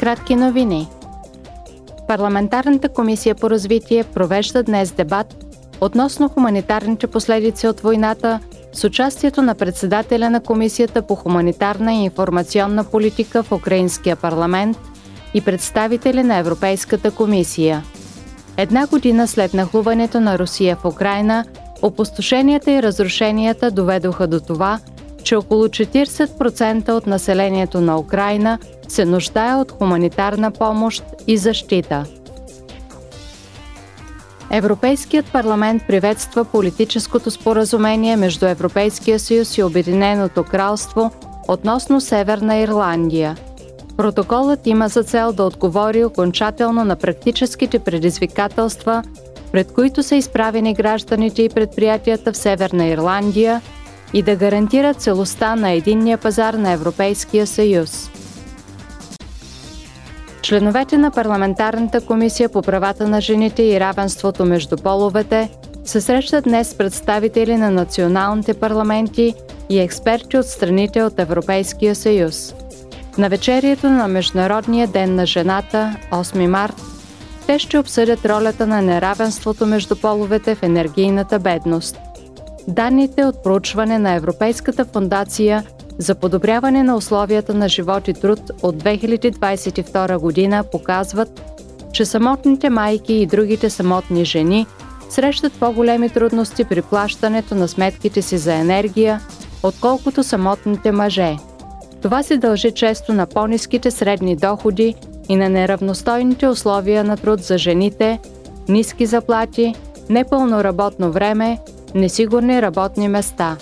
Кратки новини. Парламентарната комисия по развитие провежда днес дебат относно хуманитарните последици от войната с участието на председателя на Комисията по хуманитарна и информационна политика в Украинския парламент и представители на Европейската комисия. Една година след нахлуването на Русия в Украйна, опустошенията и разрушенията доведоха до това, че около 40% от населението на Украйна се нуждае от хуманитарна помощ и защита. Европейският парламент приветства политическото споразумение между Европейския съюз и Обединеното кралство относно Северна Ирландия. Протоколът има за цел да отговори окончателно на практическите предизвикателства, пред които са изправени гражданите и предприятията в Северна Ирландия, и да гарантира целостта на единния пазар на Европейския съюз. Членовете на Парламентарната комисия по правата на жените и равенството между половете се срещат днес с представители на националните парламенти и експерти от страните от Европейския съюз. На вечерието на Международния ден на жената, 8 март, те ще обсъдят ролята на неравенството между половете в енергийната бедност. Данните от проучване на Европейската фундация за подобряване на условията на живот и труд от 2022 година показват, че самотните майки и другите самотни жени срещат по-големи трудности при плащането на сметките си за енергия, отколкото самотните мъже. Това се дължи често на по-ниските средни доходи и на неравностойните условия на труд за жените, ниски заплати, непълно работно време, несигурни работни места.